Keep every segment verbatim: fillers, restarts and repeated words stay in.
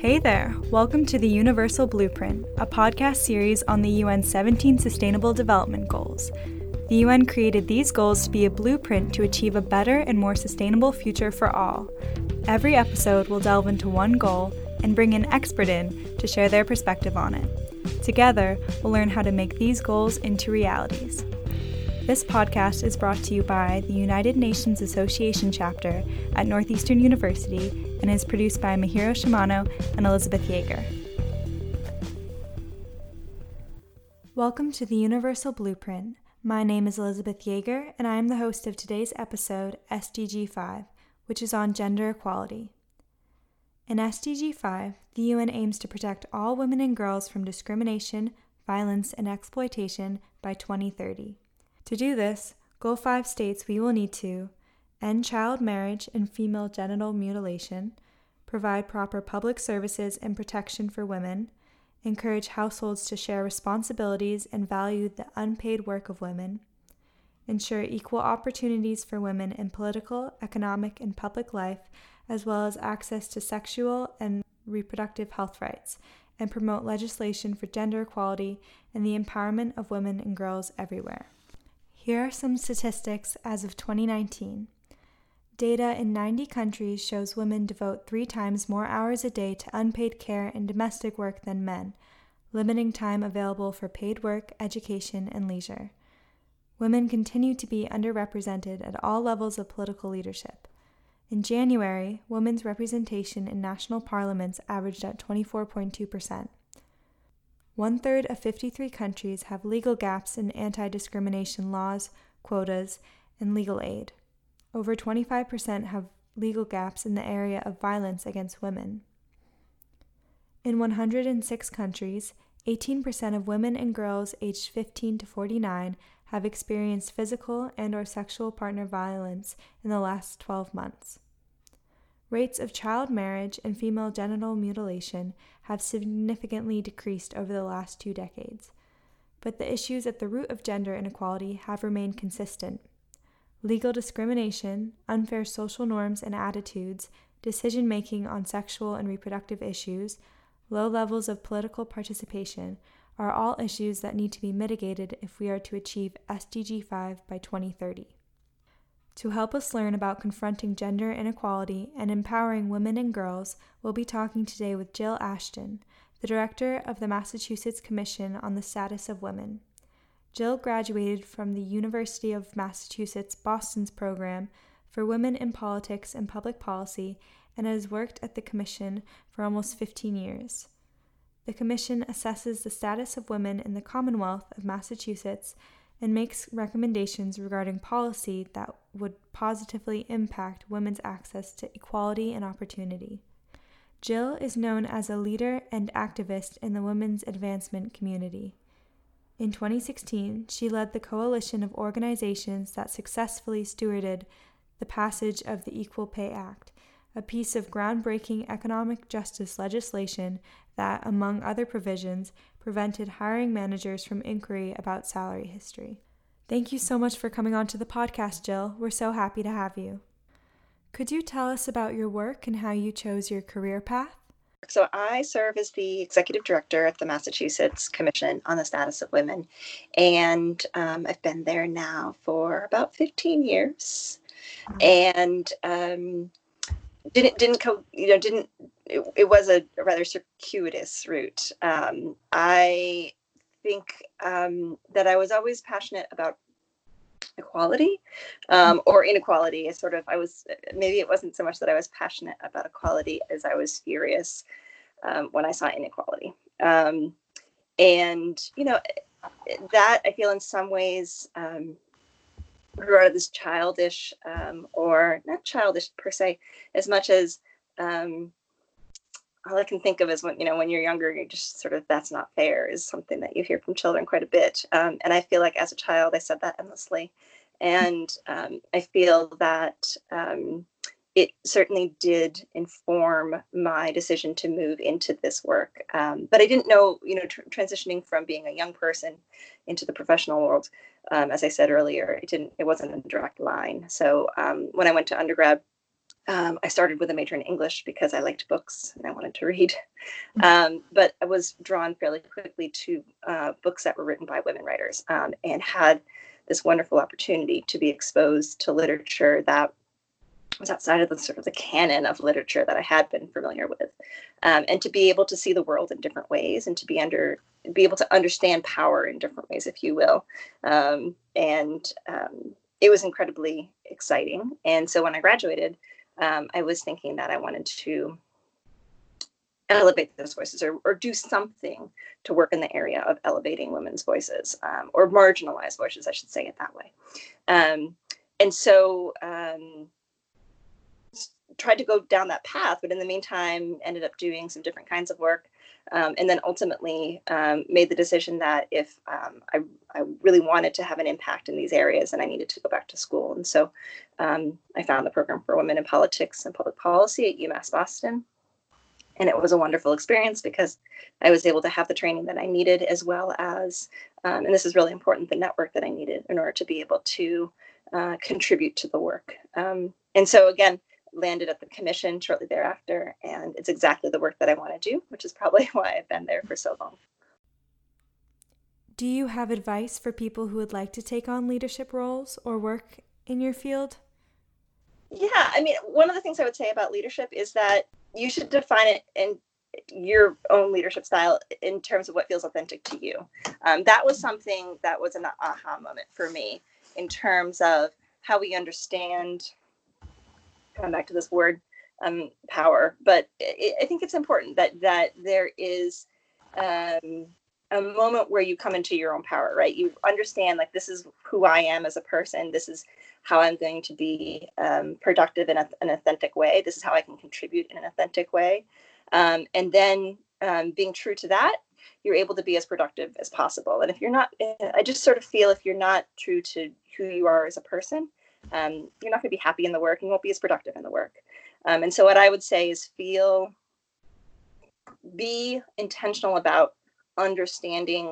Hey there! Welcome to the Universal Blueprint, a podcast series on the U N's seventeen Sustainable Development Goals. The U N created these goals to be a blueprint to achieve a better and more sustainable future for all. Every episode will delve into one goal and bring an expert in to share their perspective on it. Together, we'll learn how to make these goals into realities. This podcast is brought to you by the United Nations Association chapter at Northeastern University and is produced by Mihiro Shimano and Elizabeth Yeager. Welcome to the Universal Blueprint. My name is Elizabeth Yeager, and I am the host of today's episode, S D G five, which is on gender equality. In S D G five, the U N aims to protect all women and girls from discrimination, violence, and exploitation by twenty thirty. To do this, Goal five states we will need to end child marriage and female genital mutilation, provide proper public services and protection for women, encourage households to share responsibilities and value the unpaid work of women, ensure equal opportunities for women in political, economic, and public life, as well as access to sexual and reproductive health rights, and promote legislation for gender equality and the empowerment of women and girls everywhere. Here are some statistics as of twenty nineteen. Data in ninety countries shows women devote three times more hours a day to unpaid care and domestic work than men, limiting time available for paid work, education, and leisure. Women continue to be underrepresented at all levels of political leadership. In January, women's representation in national parliaments averaged at twenty-four point two percent. One-third of fifty-three countries have legal gaps in anti-discrimination laws, quotas, and legal aid. Over twenty-five percent have legal gaps in the area of violence against women. In one hundred six countries, eighteen percent of women and girls aged fifteen to forty-nine have experienced physical and/or sexual partner violence in the last twelve months. Rates of child marriage and female genital mutilation have significantly decreased over the last two decades, but the issues at the root of gender inequality have remained consistent. Legal discrimination, unfair social norms and attitudes, decision-making on sexual and reproductive issues, low levels of political participation are all issues that need to be mitigated if we are to achieve S D G five by twenty thirty. To help us learn about confronting gender inequality and empowering women and girls, we'll be talking today with Jill Ashton, the director of the Massachusetts Commission on the Status of Women. Jill graduated from the University of Massachusetts Boston's program for Women in Politics and Public Policy and has worked at the Commission for almost fifteen years. The Commission assesses the status of women in the Commonwealth of Massachusetts and makes recommendations regarding policy that would positively impact women's access to equality and opportunity. Jill is known as a leader and activist in the women's advancement community. In twenty sixteen, she led the coalition of organizations that successfully stewarded the passage of the Equal Pay Act, a piece of groundbreaking economic justice legislation that, among other provisions, prevented hiring managers from inquiry about salary history. Thank you so much for coming on to the podcast, Jill. We're so happy to have you. Could you tell us about your work and how you chose your career path? So I serve as the executive director at the Massachusetts Commission on the Status of Women, and um, I've been there now for about fifteen years. Wow. And um, didn't didn't co- you know didn't it, it was a rather circuitous route. Um, I think um, that I was always passionate about equality um, or inequality. Is sort of I was maybe it wasn't so much that I was passionate about equality as I was furious um, when I saw inequality. Um, and you know that I feel in some ways um, grew out of this childish um, or not childish per se, as much as um, all I can think of is when you know when you're younger, you just sort of that's not fair is something that you hear from children quite a bit. Um, and I feel like as a child, I said that endlessly. And um, I feel that um, it certainly did inform my decision to move into this work. Um, but I didn't know, you know, tr- transitioning from being a young person into the professional world, um, as I said earlier, it didn't. It wasn't a direct line. So um, when I went to undergrad, Um, I started with a major in English because I liked books and I wanted to read, um, but I was drawn fairly quickly to uh, books that were written by women writers, um, and had this wonderful opportunity to be exposed to literature that was outside of the sort of the canon of literature that I had been familiar with, um, and to be able to see the world in different ways and to be under be able to understand power in different ways, if you will, um, and um, it was incredibly exciting. And so when I graduated, Um, I was thinking that I wanted to elevate those voices, or, or do something to work in the area of elevating women's voices, um, or marginalized voices, I should say it that way. Um, and so um, tried to go down that path, but in the meantime, ended up doing some different kinds of work, um, and then ultimately um, made the decision that if um, I, I really wanted to have an impact in these areas, then I needed to go back to school. And so um, I found the program for women in politics and public policy at UMass Boston. And it was a wonderful experience because I was able to have the training that I needed, as well as, um, and this is really important, the network that I needed in order to be able to uh, contribute to the work. Um, and so again, landed at the commission shortly thereafter, and it's exactly the work that I want to do, which is probably why I've been there for so long. Do you have advice for people who would like to take on leadership roles or work in your field? Yeah, I mean, one of the things I would say about leadership is that you should define it in your own leadership style in terms of what feels authentic to you. Um, that was something that was an aha moment for me in terms of how we understand, come back to this word, um, power, but it, I think it's important that that there is um, a moment where you come into your own power, right? You understand, like, this is who I am as a person. This is how I'm going to be um, productive in a, an authentic way. This is how I can contribute in an authentic way. Um, and then um, being true to that, you're able to be as productive as possible. And if you're not, I just sort of feel if you're not true to who you are as a person, Um, you're not going to be happy in the work, and you won't be as productive in the work. Um, and so what I would say is feel, be intentional about understanding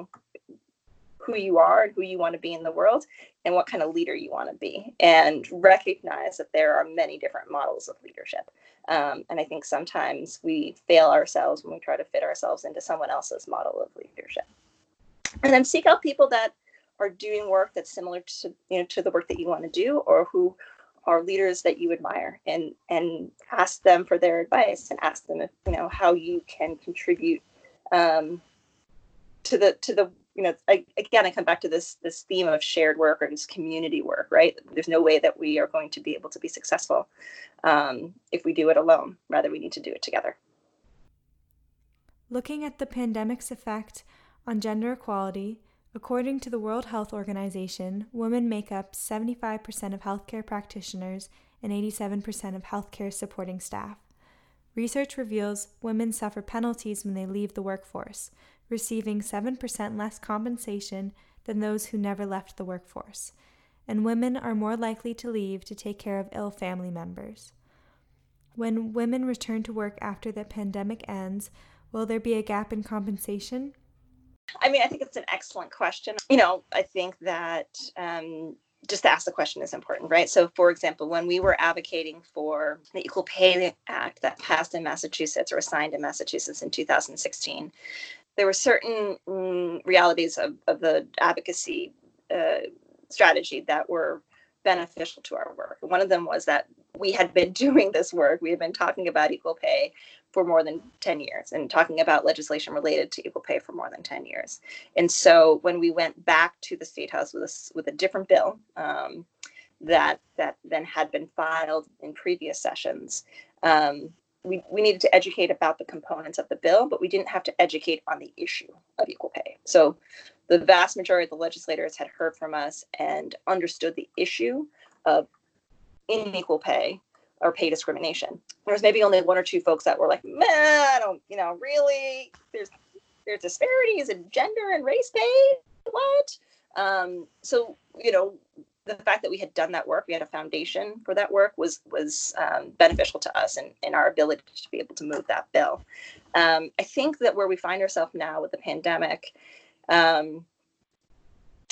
who you are and who you want to be in the world and what kind of leader you want to be, and recognize that there are many different models of leadership. Um, and I think sometimes we fail ourselves when we try to fit ourselves into someone else's model of leadership. And then seek out people that are doing work that's similar to, you know, to the work that you want to do, or who are leaders that you admire, and and ask them for their advice, and ask them if, you know, how you can contribute um, to the to the you know I, again I come back to this this theme of shared work, or this community work, right? There's no way that we are going to be able to be successful um, if we do it alone. Rather, we need to do it together. Looking at the pandemic's effect on gender equality, according to the World Health Organization, women make up seventy-five percent of healthcare practitioners and eighty-seven percent of healthcare supporting staff. Research reveals women suffer penalties when they leave the workforce, receiving seven percent less compensation than those who never left the workforce, and women are more likely to leave to take care of ill family members. When women return to work after the pandemic ends, will there be a gap in compensation? I mean, I think it's an excellent question. You know, I think that um, just to ask the question is important, right? So, for example, when we were advocating for the Equal Pay Act that passed in Massachusetts, or was signed in Massachusetts in two thousand sixteen, there were certain um, realities of, of the advocacy uh, strategy that were beneficial to our work. One of them was that we had been doing this work. We had been talking about equal pay for more than ten years, and talking about legislation related to equal pay for more than ten years. And so when we went back to the State House with a, with a different bill um, that that then had been filed in previous sessions, um, we, we needed to educate about the components of the bill, but we didn't have to educate on the issue of equal pay. So the vast majority of the legislators had heard from us and understood the issue of unequal pay or pay discrimination. There was maybe only one or two folks that were like, meh, I don't, you know, really, there's there's disparities in gender and race pay, what? Um, so, you know, the fact that we had done that work, we had a foundation for that work, was was um, beneficial to us and in, in our ability to be able to move that bill. Um, I think that where we find ourselves now with the pandemic, um,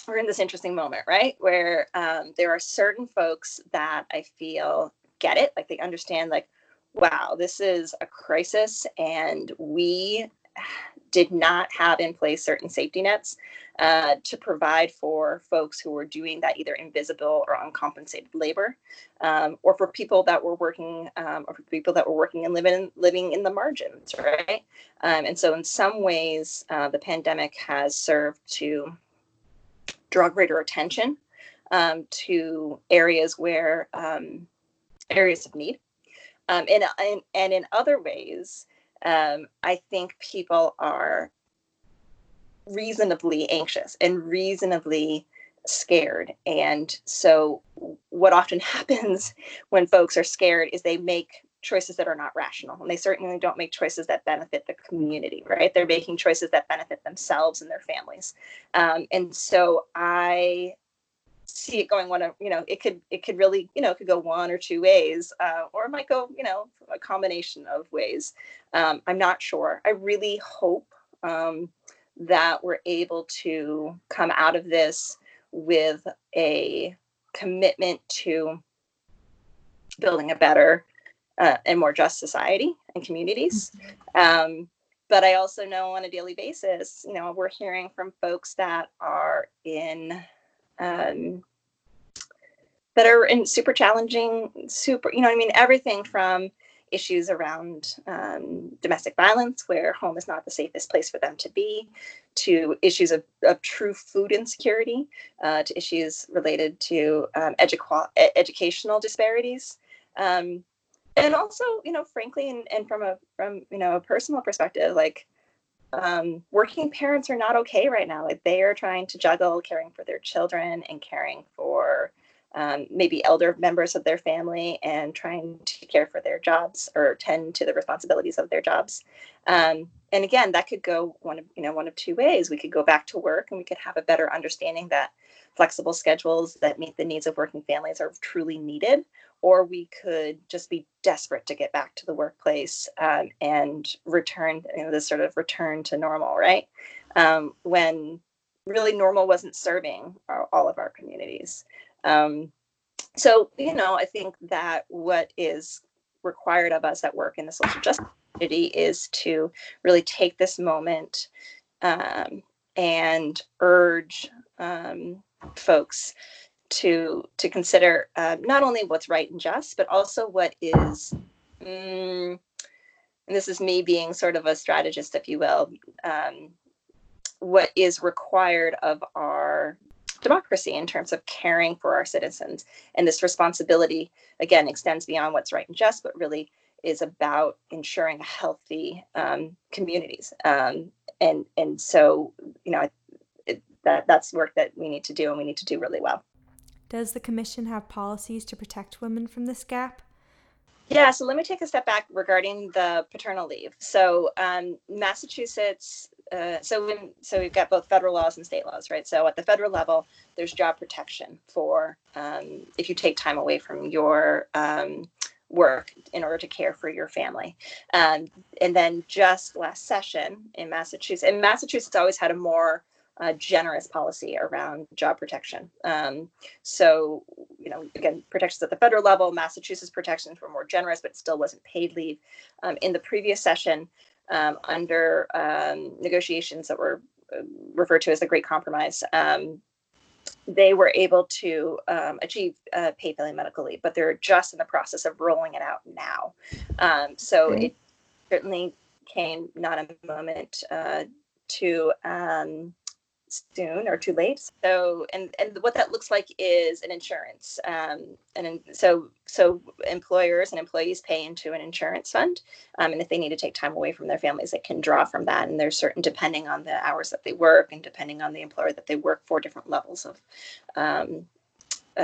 we're in this interesting moment, right? Where um, there are certain folks that I feel get it. Like they understand like, wow, this is a crisis and we did not have in place certain safety nets uh, to provide for folks who were doing that either invisible or uncompensated labor, um, or for people that were working, um, or for people that were working and living living in the margins, right? Um, and so, in some ways, uh, the pandemic has served to draw greater attention um, to areas where um, areas of need, um, and, and and in other ways. Um, I think people are reasonably anxious and reasonably scared. And so what often happens when folks are scared is they make choices that are not rational. And they certainly don't make choices that benefit the community, right? They're making choices that benefit themselves and their families. Um, and so I see it going one of, you know, it could, it could really, you know, it could go one or two ways, uh, or it might go, you know, a combination of ways. Um, I'm not sure. I really hope um, that we're able to come out of this with a commitment to building a better uh, and more just society and communities. Um, but I also know on a daily basis, you know, we're hearing from folks that are in Um, that are in super challenging, super, you know what I mean, everything from issues around um, domestic violence, where home is not the safest place for them to be, to issues of, of true food insecurity, uh, to issues related to um, edu- educational disparities. Um, and also, you know, frankly, and, and from a, from, you know, a personal perspective, like, Um, working parents are not okay right now. Like they are trying to juggle caring for their children and caring for um, maybe elder members of their family and trying to care for their jobs or tend to the responsibilities of their jobs. Um, and again, that could go one of, you know, one of two ways. We could go back to work and we could have a better understanding that flexible schedules that meet the needs of working families are truly needed, or we could just be desperate to get back to the workplace um, and return, you know, this sort of return to normal, right? Um, when really normal wasn't serving our, all of our communities. Um, so, you know, I think that what is required of us at work in the social justice community is to really take this moment um, and urge um, folks to to consider uh, not only what's right and just, but also what is, um, and this is me being sort of a strategist, if you will, um, what is required of our democracy in terms of caring for our citizens. And this responsibility, again, extends beyond what's right and just, but really is about ensuring healthy um, communities. Um, and and so, you know, it, that that's work that we need to do and we need to do really well. Does the commission have policies to protect women from this gap? Yeah, so let me take a step back regarding the paternal leave. So um, Massachusetts, uh, so in, so we've got both federal laws and state laws, right? So at the federal level, there's job protection for um, if you take time away from your um, work in order to care for your family. Um, and then just last session in Massachusetts, and Massachusetts always had a more a generous policy around job protection. Um, so, you know, again, protections at the federal level, Massachusetts protections were more generous, but still wasn't paid leave. Um, in the previous session, um, under um, negotiations that were referred to as the Great Compromise, um, they were able to um, achieve uh, paid family medical leave, but they're just in the process of rolling it out now. Um, so mm-hmm. It certainly came not a moment uh, to... Um, soon or too late. So, and, and what that looks like is an insurance. Um, and in, so, so employers and employees pay into an insurance fund. Um, and if they need to take time away from their families, they can draw from that. And there's certain, depending on the hours that they work and depending on the employer that they work for, different levels of um,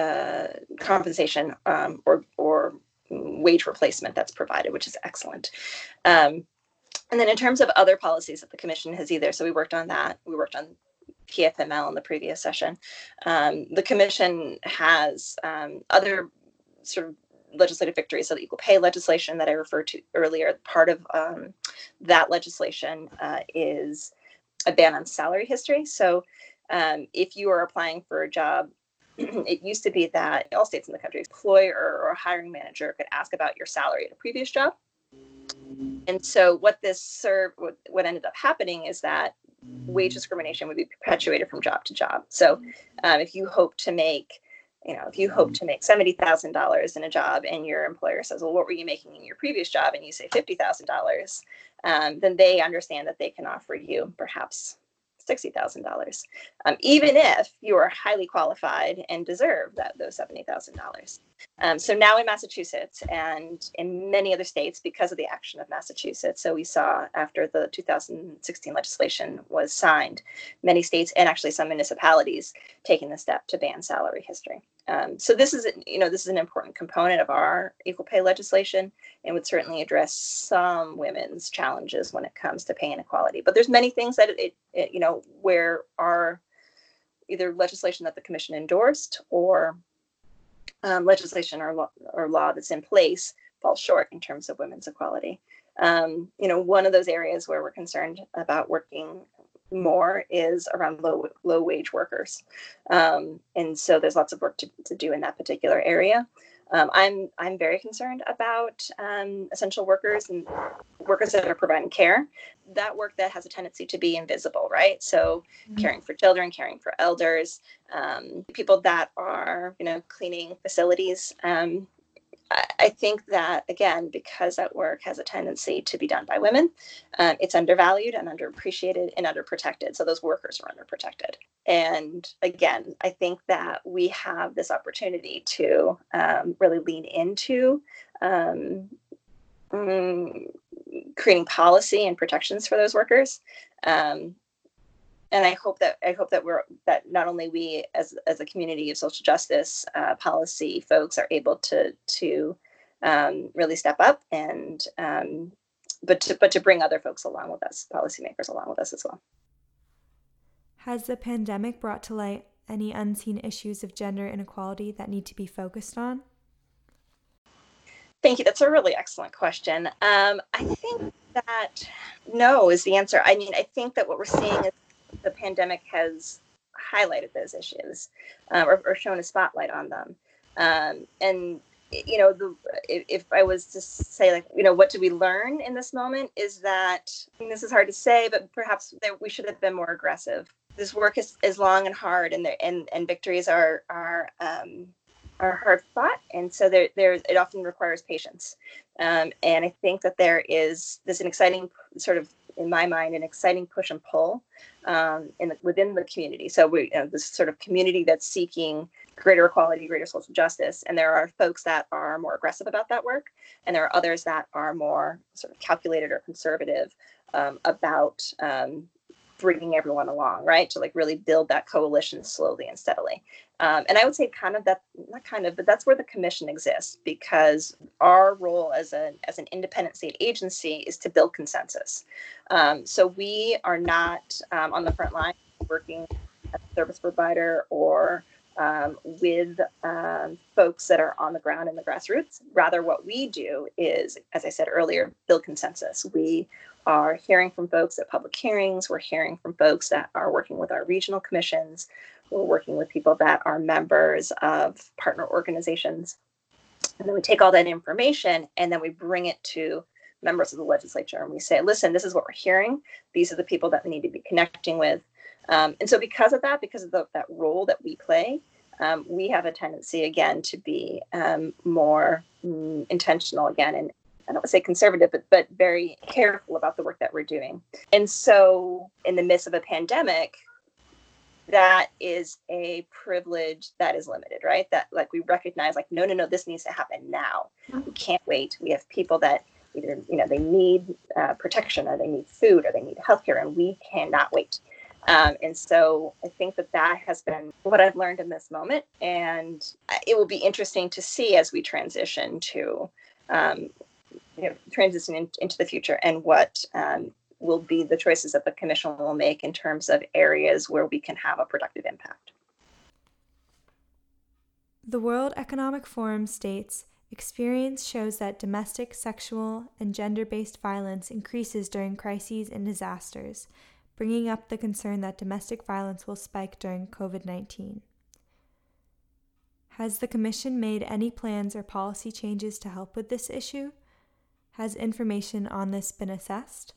uh, compensation um, or, or wage replacement that's provided, which is excellent. Um, and then in terms of other policies that the commission has either, so we worked on that, we worked on P F M L in the previous session. Um, the commission has um, other sort of legislative victories. So the equal pay legislation that I referred to earlier, part of um, that legislation uh, is a ban on salary history. So um, if you are applying for a job It used to be that in all states in the country, an employer or a hiring manager could ask about your salary at a previous job. And so what this served, what ended up happening is that wage discrimination would be perpetuated from job to job. So um, if you hope to make, you know, if you hope to make seventy thousand dollars in a job and your employer says, well, what were you making in your previous job? And you say fifty thousand dollars, um, then they understand that they can offer you perhaps sixty thousand dollars, um, even if you are highly qualified and deserve that, those seventy thousand dollars. Um, so now in Massachusetts and in many other states, because of the action of Massachusetts, so we saw after the two thousand sixteen legislation was signed, many states and actually some municipalities taking the step to ban salary history. Um, so this is, you know, this is an important component of our equal pay legislation and would certainly address some women's challenges when it comes to pay inequality. But there's many things that it, it you know, where our either legislation that the commission endorsed or um, legislation or law, or law that's in place falls short in terms of women's equality. Um, you know, one of those areas where we're concerned about working more is around low low wage workers, um, and so there's lots of work to, to do in that particular area. Um, I'm I'm very concerned about um, essential workers and workers that are providing care. That work that has a tendency to be invisible, right? So mm-hmm. caring for children, caring for elders, um, people that are you know cleaning facilities. Um, I think that, again, because that work has a tendency to be done by women, um, it's undervalued and underappreciated and underprotected. So those workers are underprotected. And again, I think that we have this opportunity to um, really lean into um, creating policy and protections for those workers. Um, And I hope that I hope that we're that not only we as as a community of social justice uh, policy folks are able to to um, really step up and um, but to, but to bring other folks along with us, policymakers along with us as well. Has the pandemic brought to light any unseen issues of gender inequality that need to be focused on? Thank you. That's a really excellent question. Um, I think that no is the answer. I mean, I think that what we're seeing is the pandemic has highlighted those issues uh, or, or shown a spotlight on them. Um, and, you know, the, if, if I was to say, like, you know, what did we learn in this moment is that, and this is hard to say, but perhaps that we should have been more aggressive. This work is, is long and hard and, the, and, and victories are, are, um, are hard fought. And so there, there, it often requires patience. Um, and I think that there is this an exciting sort of, in my mind, an exciting push and pull um, in the, within the community. So we, you know, this sort of community that's seeking greater equality, greater social justice. And there are folks that are more aggressive about that work. And there are others that are more sort of calculated or conservative um, about um, bringing everyone along, right? To like really build that coalition slowly and steadily. Um, and I would say kind of that, not kind of, but that's where the commission exists, because our role as a as an independent state agency is to build consensus. Um, so we are not um, on the front line working as a service provider or um, with um, folks that are on the ground in the grassroots. Rather, what we do is, as I said earlier, build consensus. We are hearing from folks at public hearings. We're hearing from folks that are working with our regional commissions. We're working with people that are members of partner organizations. And then we take all that information and then we bring it to members of the legislature and we say, listen, this is what we're hearing. These are the people that we need to be connecting with. Um, and so because of that, because of the, that role that we play, um, we have a tendency, again, to be um, more mm, intentional, again, and I don't want to say conservative, but, but very careful about the work that we're doing. And so in the midst of a pandemic, that is a privilege that is limited, right? That like we recognize like, no, no, no, this needs to happen now. We can't wait. We have people that either, you know, they need uh, protection or they need food or they need healthcare and we cannot wait. Um, and so I think that that has been what I've learned in this moment. And it will be interesting to see as we transition to, um, you know, transition in, into the future and what, um, will be the choices that the commission will make in terms of areas where we can have a productive impact. The World Economic Forum states, experience shows that domestic, sexual, and gender-based violence increases during crises and disasters, bringing up the concern that domestic violence will spike during covid nineteen. Has the Commission made any plans or policy changes to help with this issue? Has information on this been assessed?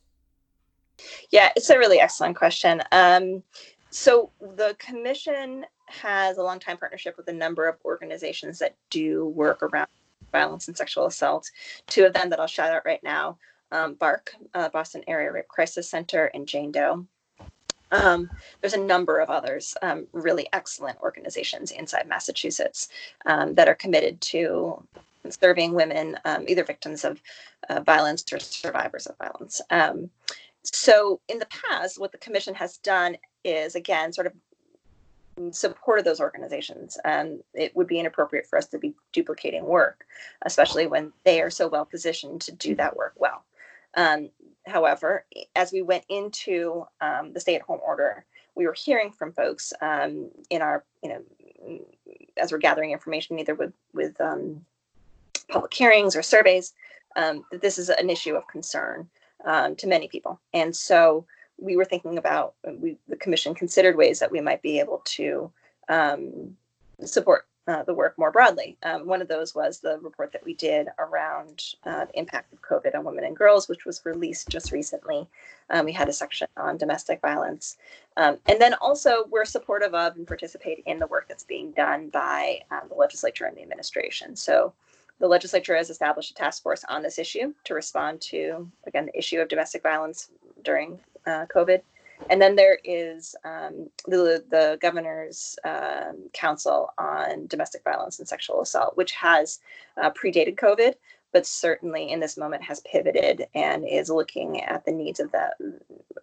Yeah, it's a really excellent question. Um, so the Commission has a long-time partnership with a number of organizations that do work around violence and sexual assault. Two of them that I'll shout out right now, um, BARC, uh, Boston Area Rape Crisis Center, and Jane Doe. Um, there's a number of others, um, really excellent organizations inside Massachusetts um, that are committed to serving women, um, either victims of uh, violence or survivors of violence. Um, so in the past, what the Commission has done is, again, sort of support of those organizations. Um, it would be inappropriate for us to be duplicating work, especially when they are so well positioned to do that work well. Um, however, as we went into um, the stay-at-home order, we were hearing from folks um, in our, you know, as we're gathering information, either with with um, public hearings or surveys, um, that this is an issue of concern um, to many people, and so. We were thinking about, we, the Commission considered ways that we might be able to um, support uh, the work more broadly. Um, one of those was the report that we did around uh, the impact of COVID on women and girls, which was released just recently. Um, we had a section on domestic violence. Um, and then also we're supportive of and participate in the work that's being done by um, the legislature and the administration. So the legislature has established a task force on this issue to respond to, again, the issue of domestic violence during Uh, COVID. And then there is um, the, the governor's um, council on domestic violence and sexual assault, which has uh, predated COVID, but certainly in this moment has pivoted and is looking at the needs of the,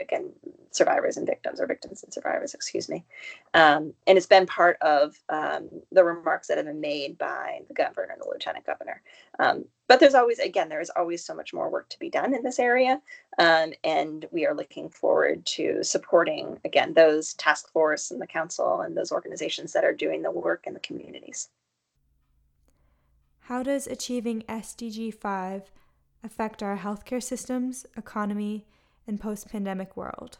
again, survivors and victims, or victims and survivors, excuse me. Um, and it's been part of um, the remarks that have been made by the governor and the lieutenant governor. Um, but there's always, again, there is always so much more work to be done in this area. Um, and we are looking forward to supporting, again, those task force and the council and those organizations that are doing the work in the communities. How does achieving S D G five affect our healthcare systems, economy, and post-pandemic world?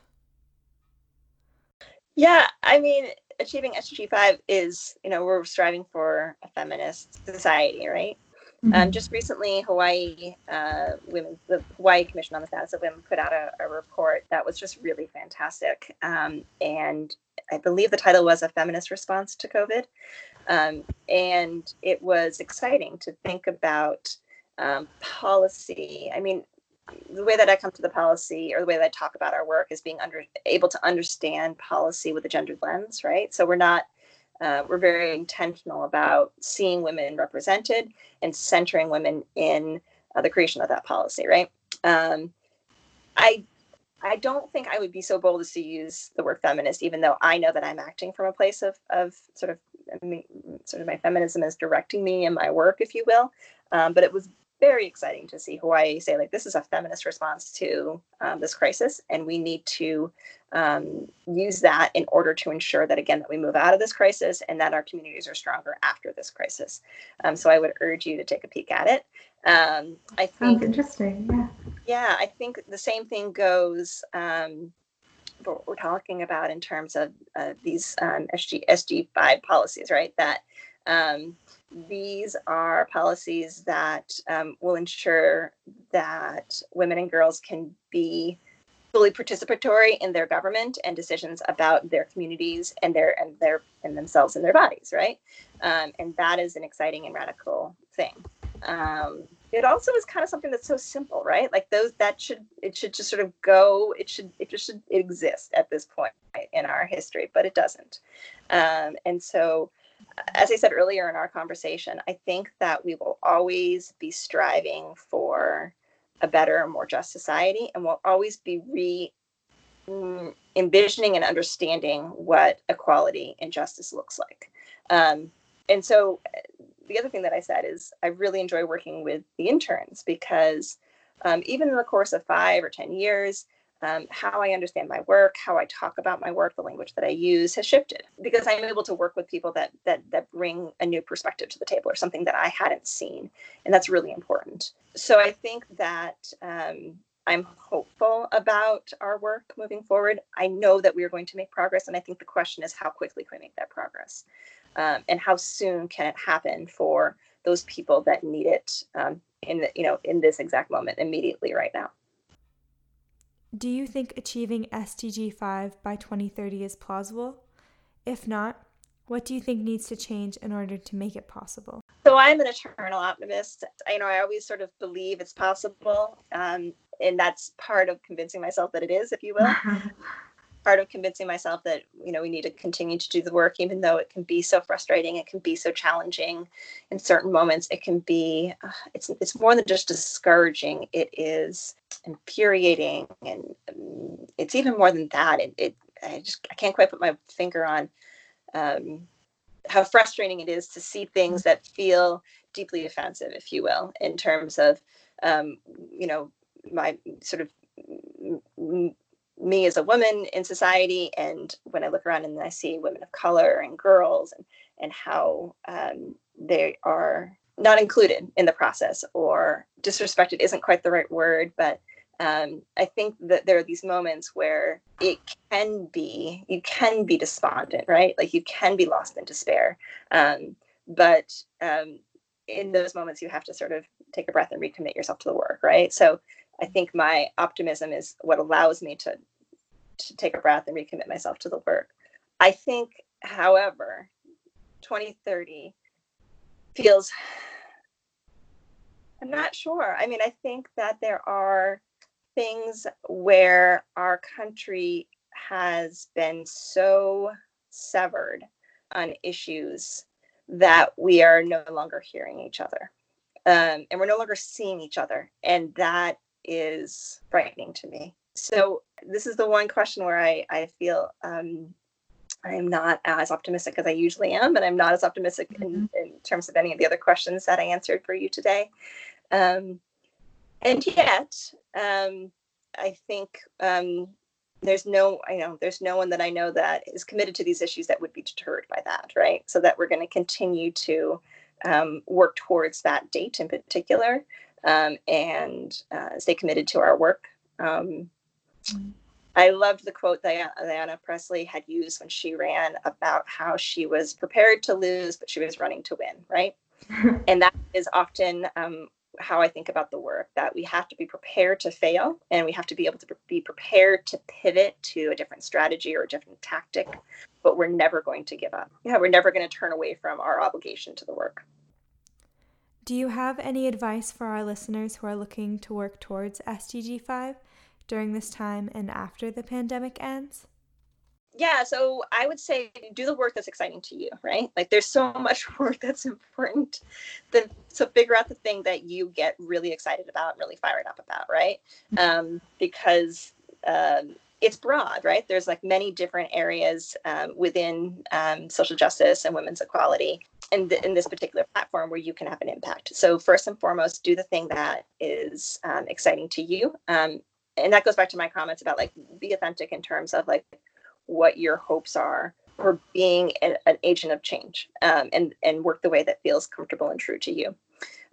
Yeah, I mean, achieving S D G five is, you know, we're striving for a feminist society, right? Mm-hmm. Um, just recently, Hawaii uh, women, the Hawaii Commission on the Status of Women put out a, a report that was just really fantastic. Um, and I believe the title was A Feminist Response to COVID. Um, and it was exciting to think about um, policy. I mean, the way that I come to the policy, or the way that I talk about our work, is being under, able to understand policy with a gendered lens, right? So we're not, uh, we're very intentional about seeing women represented and centering women in uh, the creation of that policy, right? Um, I I don't think I would be so bold as to use the word feminist, even though I know that I'm acting from a place of of sort of, I mean, sort of my feminism is directing me in my work, if you will. Um, but it was very exciting to see Hawaii say, like, this is a feminist response to um, this crisis, and we need to um, use that in order to ensure that, again, that we move out of this crisis and that our communities are stronger after this crisis. Um, so I would urge you to take a peek at it. Um, I think, sounds interesting, yeah. Yeah, I think the same thing goes um, for what we're talking about in terms of uh, these um, S D G five policies, right? That um, these are policies that um, will ensure that women and girls can be fully participatory in their government and decisions about their communities and their and their and themselves and their bodies, right? Um, and that is an exciting and radical thing. Um, it also is kind of something that's so simple, right? Like those that should it should just sort of go. It should it just should exist at this point, right, in our history, but it doesn't. Um, and so. As I said earlier in our conversation, I think that we will always be striving for a better, more just society, and we'll always be re envisioning and understanding what equality and justice looks like. Um, and so the other thing that I said is I really enjoy working with the interns, because um, even in the course of five or ten years, Um, how I understand my work, how I talk about my work, the language that I use has shifted, because I'm able to work with people that that that bring a new perspective to the table, or something that I hadn't seen. And that's really important. So I think that um, I'm hopeful about our work moving forward. I know that we are going to make progress. And I think the question is, how quickly can we make that progress? um, and how soon can it happen for those people that need it um, in the, you know, in this exact moment, immediately, right now. Do you think achieving S D G five by twenty thirty is plausible? If not, what do you think needs to change in order to make it possible? So I'm an eternal optimist. I, you know, I always sort of believe it's possible. Um, and that's part of convincing myself that it is, if you will. Part of convincing myself that, you know, we need to continue to do the work, even though it can be so frustrating, it can be so challenging in certain moments. It can be, uh, it's it's more than just discouraging. It is infuriating, and um, it's even more than that. It, it I just I can't quite put my finger on um, how frustrating it is to see things that feel deeply offensive, if you will, in terms of, um, you know, my sort of. M- me as a woman in society, and when I look around and I see women of color and girls and, and how um, they are not included in the process, or disrespected isn't quite the right word, but um, I think that there are these moments where it can be, you can be despondent, right? Like you can be lost in despair. Um, but um, in those moments, you have to sort of take a breath and recommit yourself to the work, right? So I think my optimism is what allows me to to take a breath and recommit myself to the work. I think, however, twenty thirty feels, I'm not sure. I mean, I think that there are things where our country has been so severed on issues that we are no longer hearing each other. Um, and we're no longer seeing each other. And that is frightening to me. So this is the one question where I, I feel um, I'm not as optimistic as I usually am, and I'm not as optimistic mm-hmm. in, in terms of any of the other questions that I answered for you today. Um, and yet, um, I think um, there's no, I know there's no one that I know that is committed to these issues that would be deterred by that, right? So that we're going to continue to um, work towards that date in particular. Um, and uh, stay committed to our work. Um, I loved the quote that Diana Presley had used when she ran about how she was prepared to lose, but she was running to win, right? And that is often um, how I think about the work, that we have to be prepared to fail, and we have to be able to be prepared to pivot to a different strategy or a different tactic, but we're never going to give up. Yeah, we're never going to turn away from our obligation to the work. Do you have any advice for our listeners who are looking to work towards S D G five during this time and after the pandemic ends? Yeah, so I would say do the work that's exciting to you, right? Like there's so much work that's important. Then, so figure out the thing that you get really excited about and really fired up about, right? Um, because um, it's broad, right? There's like many different areas um, within um, social justice and women's equality. In, the, in this particular platform where you can have an impact. So first and foremost, do the thing that is um, exciting to you. Um, and that goes back to my comments about like, be authentic in terms of like what your hopes are for being a, an agent of change um, and, and work the way that feels comfortable and true to you.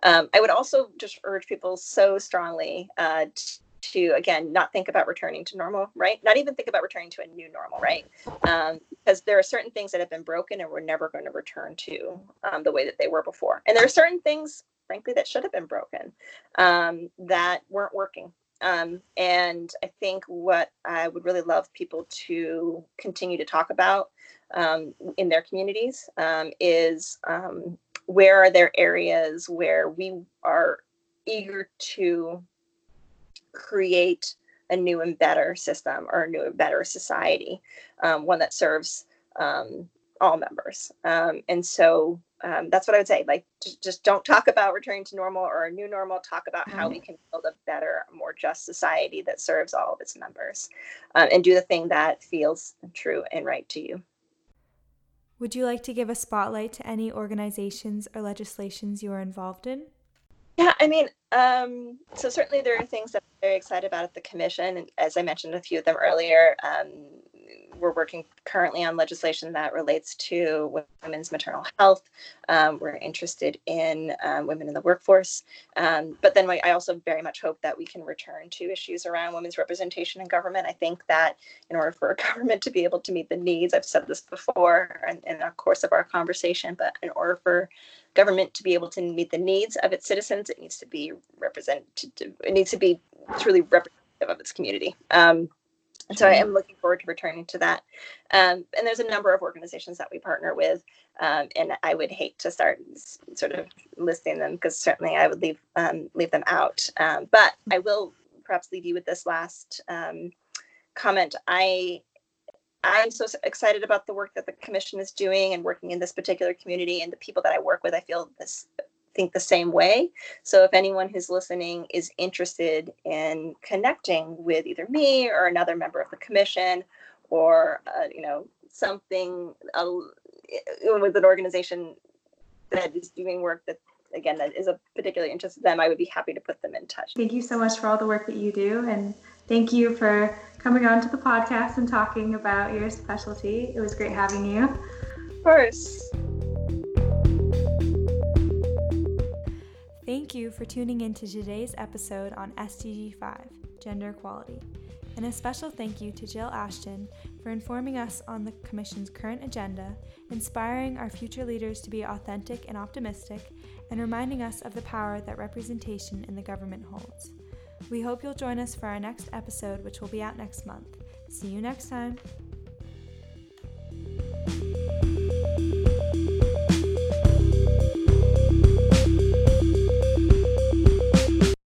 Um, I would also just urge people so strongly uh, to, to, again, not think about returning to normal, right? Not even think about returning to a new normal, right? Um, because there are certain things that have been broken and we're never going to return to um, the way that they were before. And there are certain things, frankly, that should have been broken um, that weren't working. Um, and I think what I would really love people to continue to talk about um, in their communities um, is um, where are there areas where we are eager to create a new and better system or a new and better society, um, one that serves um, all members. Um, and so um, that's what I would say, like, j- just don't talk about returning to normal or a new normal, talk about how we can build a better, more just society that serves all of its members um, and do the thing that feels true and right to you. Would you like to give a spotlight to any organizations or legislations you are involved in? Yeah, I mean, um, so certainly there are things that I'm very excited about at the commission. And as I mentioned, a few of them earlier, um, we're working currently on legislation that relates to women's maternal health. Um, we're interested in um, women in the workforce. Um, but then I also very much hope that we can return to issues around women's representation in government. I think that in order for a government to be able to meet the needs, I've said this before in, in the course of our conversation, but in order for government to be able to meet the needs of its citizens, it needs to be represented, it needs to be truly representative of its community. Um, And so I am looking forward to returning to that. Um, and there's a number of organizations that we partner with. Um, and I would hate to start s- sort of listing them because certainly I would leave um, leave them out. Um, but I will perhaps leave you with this last um, comment. I I'm so excited about the work that the commission is doing and working in this particular community and the people that I work with. I feel this think the same way. So if anyone who's listening is interested in connecting with either me or another member of the commission or, uh, you know, something uh, with an organization that is doing work that, again, that is of particular interest to them, I would be happy to put them in touch. Thank you so much for all the work that you do. And thank you for coming on to the podcast and talking about your specialty. It was great having you. Of course. Thank you for tuning in to today's episode on S D G five, Gender Equality, and a special thank you to Jill Ashton for informing us on the Commission's current agenda, inspiring our future leaders to be authentic and optimistic, and reminding us of the power that representation in the government holds. We hope you'll join us for our next episode, which will be out next month. See you next time.